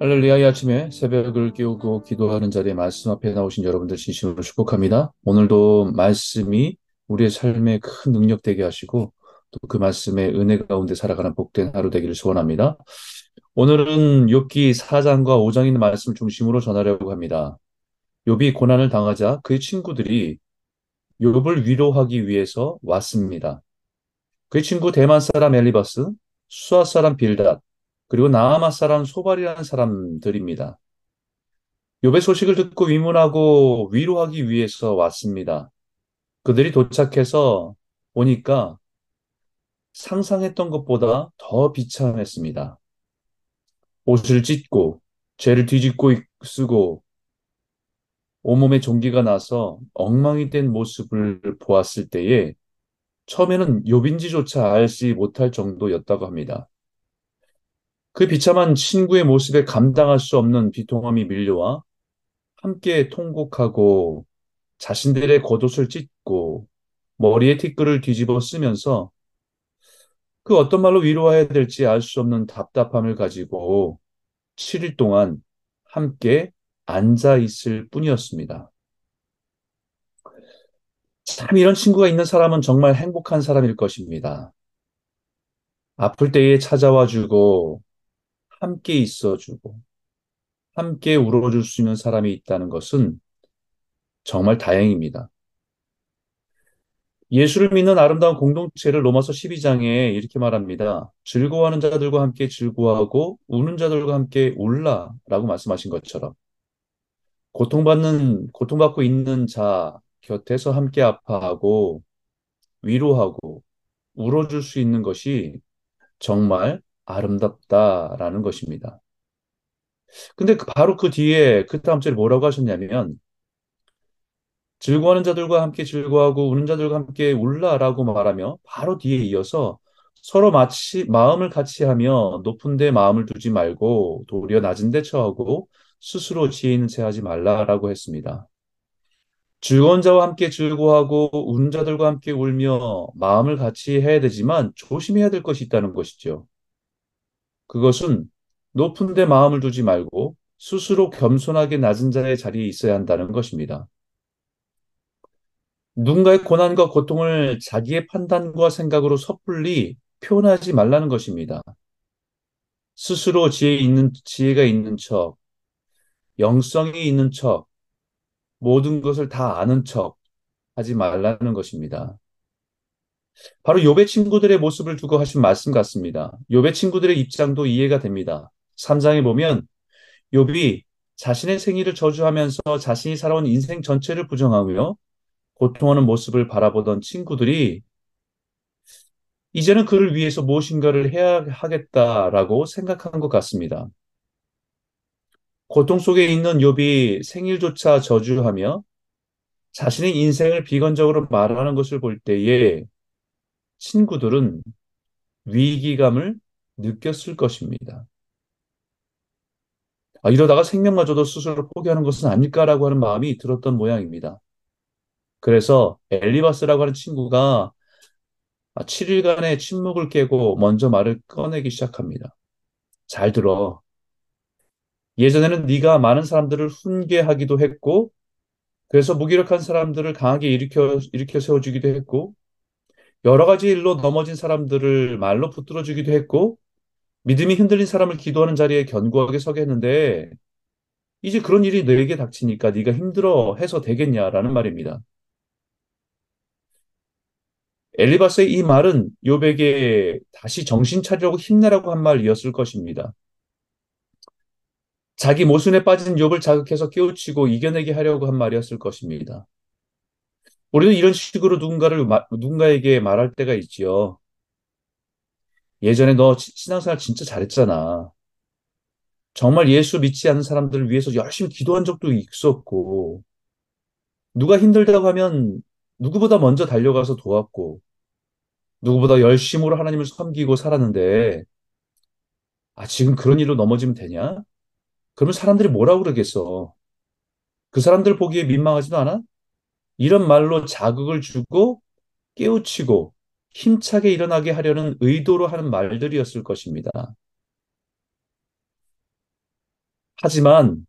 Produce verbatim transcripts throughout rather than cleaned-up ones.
할렐루야의 아침에 새벽을 깨우고 기도하는 자리에 말씀 앞에 나오신 여러분들 진심으로 축복합니다. 오늘도 말씀이 우리의 삶에 큰 능력 되게 하시고 또 그 말씀의 은혜 가운데 살아가는 복된 하루 되기를 소원합니다. 오늘은 욥기 사 장과 오 장에 있는 말씀 중심으로 전하려고 합니다. 욥이 고난을 당하자 그의 친구들이 욥을 위로하기 위해서 왔습니다. 그의 친구 대만 사람 엘리바스, 수아 사람 빌닷, 그리고 나아마 사람 소발이라는 사람들입니다. 욥의 소식을 듣고 위문하고 위로하기 위해서 왔습니다. 그들이 도착해서 오니까 상상했던 것보다 더 비참했습니다. 옷을 찢고 죄를 뒤집고 쓰고 온몸에 종기가 나서 엉망이 된 모습을 보았을 때에 처음에는 욥인지조차 알지 못할 정도였다고 합니다. 그 비참한 친구의 모습에 감당할 수 없는 비통함이 밀려와 함께 통곡하고 자신들의 겉옷을 찢고 머리에 티끌을 뒤집어 쓰면서 그 어떤 말로 위로해야 될지 알 수 없는 답답함을 가지고 칠 일 동안 함께 앉아 있을 뿐이었습니다. 참 이런 친구가 있는 사람은 정말 행복한 사람일 것입니다. 아플 때에 찾아와 주고 함께 있어주고 함께 울어줄 수 있는 사람이 있다는 것은 정말 다행입니다. 예수를 믿는 아름다운 공동체를 로마서 십이 장에 이렇게 말합니다. 즐거워하는 자들과 함께 즐거워하고 우는 자들과 함께 울라 라고 말씀하신 것처럼 고통받는, 고통받고 있는 자 곁에서 함께 아파하고 위로하고 울어줄 수 있는 것이 정말 아름답다라는 것입니다. 근데 바로 그 뒤에 그 다음 절에 뭐라고 하셨냐면 즐거워하는 자들과 함께 즐거워하고 우는 자들과 함께 울라라고 말하며 바로 뒤에 이어서 서로 마치 마음을 같이 하며 높은 데 마음을 두지 말고 도리어 낮은 데 처하고 스스로 지혜 있는 체 하지 말라라고 했습니다. 즐거운 자와 함께 즐거워하고 우는 자들과 함께 울며 마음을 같이 해야 되지만 조심해야 될 것이 있다는 것이죠. 그것은 높은 데 마음을 두지 말고 스스로 겸손하게 낮은 자의 자리에 있어야 한다는 것입니다. 누군가의 고난과 고통을 자기의 판단과 생각으로 섣불리 표현하지 말라는 것입니다. 스스로 지혜 있는, 지혜가 있는 척, 영성이 있는 척, 모든 것을 다 아는 척 하지 말라는 것입니다. 바로 욥의 친구들의 모습을 두고 하신 말씀 같습니다. 욥의 친구들의 입장도 이해가 됩니다. 삼 장에 보면 욥이 자신의 생일을 저주하면서 자신이 살아온 인생 전체를 부정하며 고통하는 모습을 바라보던 친구들이 이제는 그를 위해서 무엇인가를 해야 하겠다라고 생각한 것 같습니다. 고통 속에 있는 욥이 생일조차 저주하며 자신의 인생을 비관적으로 말하는 것을 볼 때에 친구들은 위기감을 느꼈을 것입니다. 아, 이러다가 생명마저도 스스로 포기하는 것은 아닐까라고 하는 마음이 들었던 모양입니다. 그래서 엘리바스라고 하는 친구가 칠 일간의 침묵을 깨고 먼저 말을 꺼내기 시작합니다. 잘 들어. 예전에는 네가 많은 사람들을 훈계하기도 했고 그래서 무기력한 사람들을 강하게 일으켜, 일으켜 세워주기도 했고 여러 가지 일로 넘어진 사람들을 말로 붙들어주기도 했고 믿음이 흔들린 사람을 기도하는 자리에 견고하게 서게 했는데 이제 그런 일이 너에게 닥치니까 네가 힘들어해서 되겠냐라는 말입니다. 엘리바스의 이 말은 욥에게 다시 정신 차리라고 힘내라고 한 말이었을 것입니다. 자기 모순에 빠진 욥을 자극해서 깨우치고 이겨내게 하려고 한 말이었을 것입니다. 우리도 이런 식으로 누군가를, 누군가에게 말할 때가 있지요. 예전에 너 신앙생활 진짜 잘했잖아. 정말 예수 믿지 않는 사람들을 위해서 열심히 기도한 적도 있었고, 누가 힘들다고 하면 누구보다 먼저 달려가서 도왔고, 누구보다 열심으로 하나님을 섬기고 살았는데, 아, 지금 그런 일로 넘어지면 되냐? 그러면 사람들이 뭐라고 그러겠어? 그 사람들 보기에 민망하지도 않아? 이런 말로 자극을 주고 깨우치고 힘차게 일어나게 하려는 의도로 하는 말들이었을 것입니다. 하지만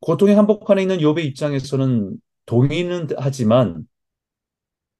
고통의 한복판에 있는 욥의 입장에서는 동의는 하지만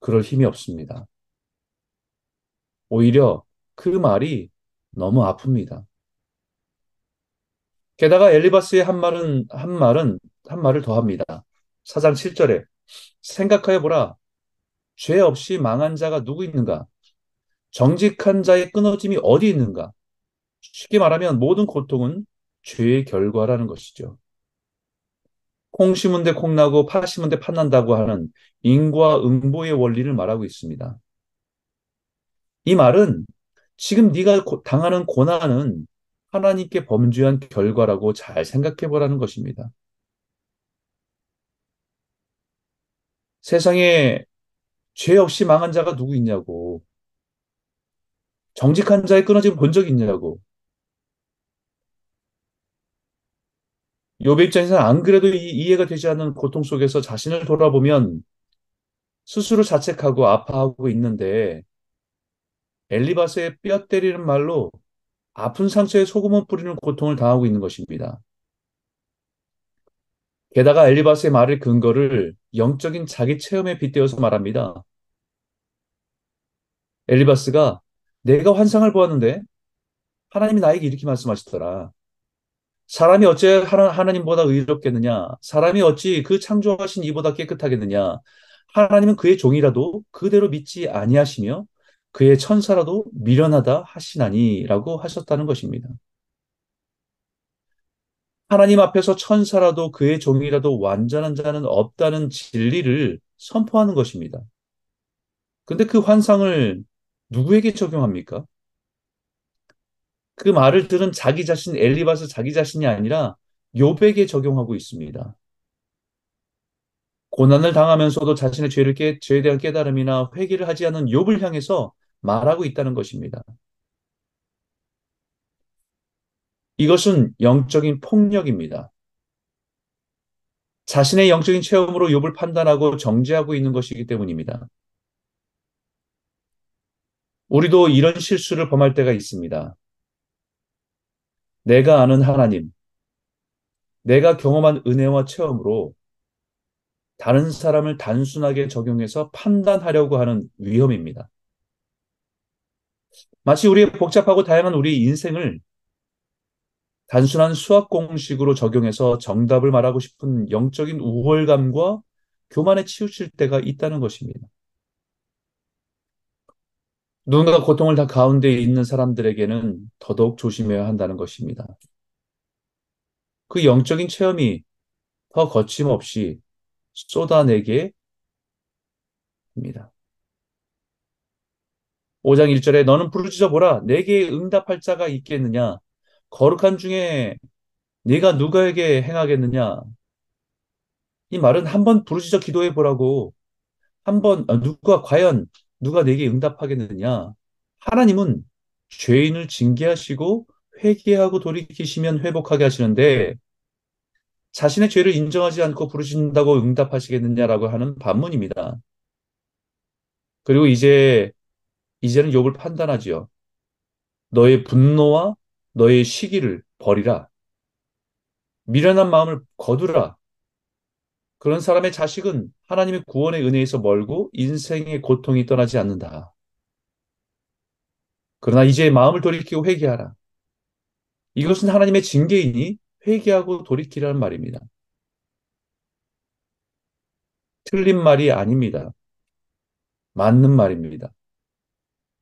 그럴 힘이 없습니다. 오히려 그 말이 너무 아픕니다. 게다가 엘리바스의 한 말은, 한 말은, 한 말을 더합니다. 사 장 칠 절에 생각하여 보라. 죄 없이 망한 자가 누구 있는가? 정직한 자의 끊어짐이 어디 있는가? 쉽게 말하면 모든 고통은 죄의 결과라는 것이죠. 콩 심은 데 콩 나고 파 심은 데 파 난다고 하는 인과응보의 원리를 말하고 있습니다. 이 말은 지금 네가 당하는 고난은 하나님께 범죄한 결과라고 잘 생각해보라는 것입니다. 세상에 죄 없이 망한 자가 누구 있냐고, 정직한 자의 끊어짐을 본 적이 있냐고. 욥의 입장에서는 안 그래도 이, 이해가 되지 않는 고통 속에서 자신을 돌아보면 스스로 자책하고 아파하고 있는데, 엘리바스의 뼈 때리는 말로 아픈 상처에 소금을 뿌리는 고통을 당하고 있는 것입니다. 게다가 엘리바스의 말의 근거를 영적인 자기 체험에 빗대어서 말합니다. 엘리바스가 내가 환상을 보았는데 하나님이 나에게 이렇게 말씀하시더라. 사람이 어째 하나님보다 의롭겠느냐? 사람이 어찌 그 창조하신 이보다 깨끗하겠느냐? 하나님은 그의 종이라도 그대로 믿지 아니하시며 그의 천사라도 미련하다 하시나니라고 하셨다는 것입니다. 하나님 앞에서 천사라도 그의 종이라도 완전한 자는 없다는 진리를 선포하는 것입니다. 근데 그 환상을 누구에게 적용합니까? 그 말을 들은 자기 자신, 엘리바스 자기 자신이 아니라 욥에게 적용하고 있습니다. 고난을 당하면서도 자신의 죄를 깨, 죄에 대한 깨달음이나 회개를 하지 않은 욥을 향해서 말하고 있다는 것입니다. 이것은 영적인 폭력입니다. 자신의 영적인 체험으로 욥을 판단하고 정죄하고 있는 것이기 때문입니다. 우리도 이런 실수를 범할 때가 있습니다. 내가 아는 하나님, 내가 경험한 은혜와 체험으로 다른 사람을 단순하게 적용해서 판단하려고 하는 위험입니다. 마치 우리의 복잡하고 다양한 우리의 인생을 단순한 수학 공식으로 적용해서 정답을 말하고 싶은 영적인 우월감과 교만에 치우칠 때가 있다는 것입니다. 누군가 고통을 다 가운데 있는 사람들에게는 더더욱 조심해야 한다는 것입니다. 그 영적인 체험이 더 거침없이 쏟아내게 합니다. 오 장 일 절에 너는 부르짖어 보라. 내게 응답할 자가 있겠느냐? 거룩한 중에 네가 누구에게 행하겠느냐? 이 말은 한번 부르짖어 기도해 보라고, 한번 누가 과연 누가 내게 응답하겠느냐? 하나님은 죄인을 징계하시고 회개하고 돌이키시면 회복하게 하시는데 자신의 죄를 인정하지 않고 부르짖는다고 응답하시겠느냐라고 하는 반문입니다. 그리고 이제 이제는 욥을 판단하지요. 너의 분노와 너의 시기를 버리라. 미련한 마음을 거두라. 그런 사람의 자식은 하나님의 구원의 은혜에서 멀고 인생의 고통이 떠나지 않는다. 그러나 이제 마음을 돌이키고 회개하라. 이것은 하나님의 징계이니 회개하고 돌이키라는 말입니다. 틀린 말이 아닙니다. 맞는 말입니다.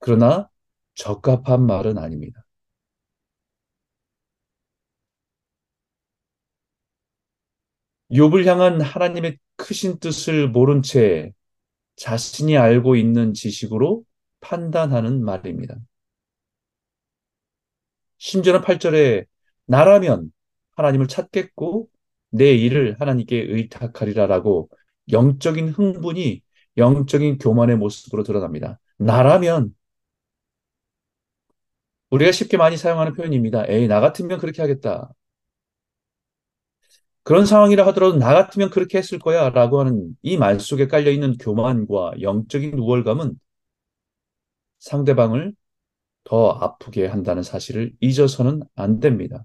그러나 적합한 말은 아닙니다. 욥을 향한 하나님의 크신 뜻을 모른 채 자신이 알고 있는 지식으로 판단하는 말입니다. 심지어는 팔 절에 나라면 하나님을 찾겠고 내 일을 하나님께 의탁하리라라고 영적인 흥분이 영적인 교만의 모습으로 드러납니다. 나라면, 우리가 쉽게 많이 사용하는 표현입니다. 에이, 나 같으면 그렇게 하겠다. 그런 상황이라 하더라도 나 같으면 그렇게 했을 거야 라고 하는 이 말 속에 깔려있는 교만과 영적인 우월감은 상대방을 더 아프게 한다는 사실을 잊어서는 안 됩니다.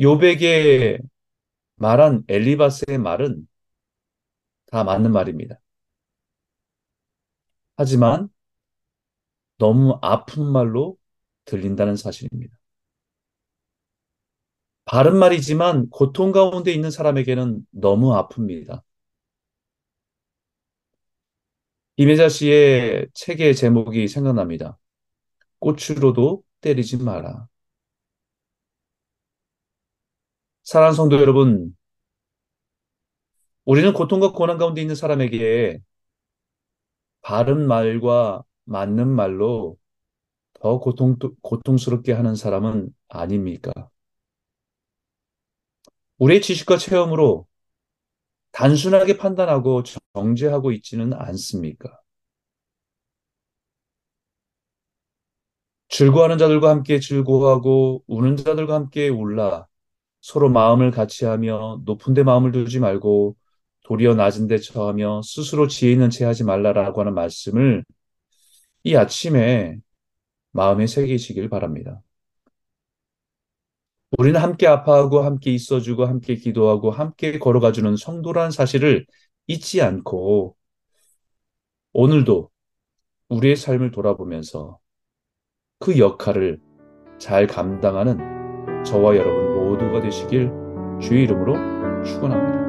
욥에게 말한 엘리바스의 말은 다 맞는 말입니다. 하지만 너무 아픈 말로 들린다는 사실입니다. 바른 말이지만 고통 가운데 있는 사람에게는 너무 아픕니다. 이매자 씨의 책의 제목이 생각납니다. 꽃으로도 때리지 마라. 사랑하는 성도 여러분, 우리는 고통과 고난 가운데 있는 사람에게 바른 말과 맞는 말로 더 고통, 고통스럽게 하는 사람은 아닙니까? 우리의 지식과 체험으로 단순하게 판단하고 정죄하고 있지는 않습니까? 즐거워하는 자들과 함께 즐거워하고 우는 자들과 함께 울라. 서로 마음을 같이하며 높은 데 마음을 두지 말고 도리어 낮은 데 처하며 스스로 지혜 있는 채 하지 말라라고 하는 말씀을 이 아침에 마음에 새기시길 바랍니다. 우리는 함께 아파하고 함께 있어주고 함께 기도하고 함께 걸어가주는 성도라는 사실을 잊지 않고 오늘도 우리의 삶을 돌아보면서 그 역할을 잘 감당하는 저와 여러분 모두가 되시길 주의 이름으로 축원합니다.